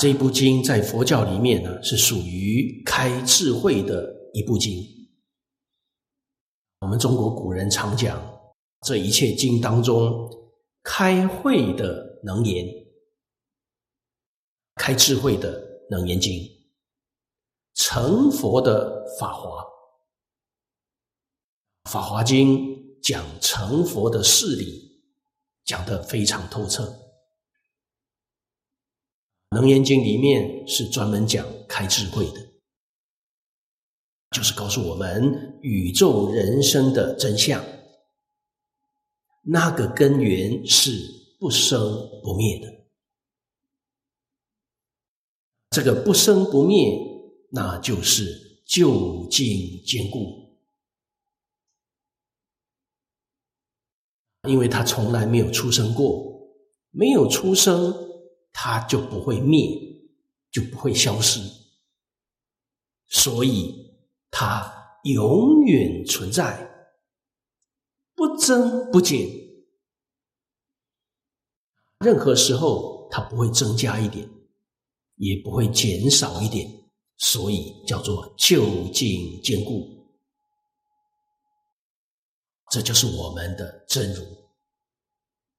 这部经在佛教里面呢，是属于开智慧的一部经。我们中国古人常讲，这一切经当中，开慧的能言，开智慧的能言经，成佛的法华，法华经讲成佛的事理，讲得非常透彻。楞严经里面是专门讲开智慧的，就是告诉我们宇宙人生的真相，那个根源是不生不灭的。这个不生不灭，那就是究竟坚固，因为它从来没有出生过，没有出生它就不会灭，就不会消失，所以它永远存在，不增不减，任何时候它不会增加一点，也不会减少一点，所以叫做究竟坚固。这就是我们的真如。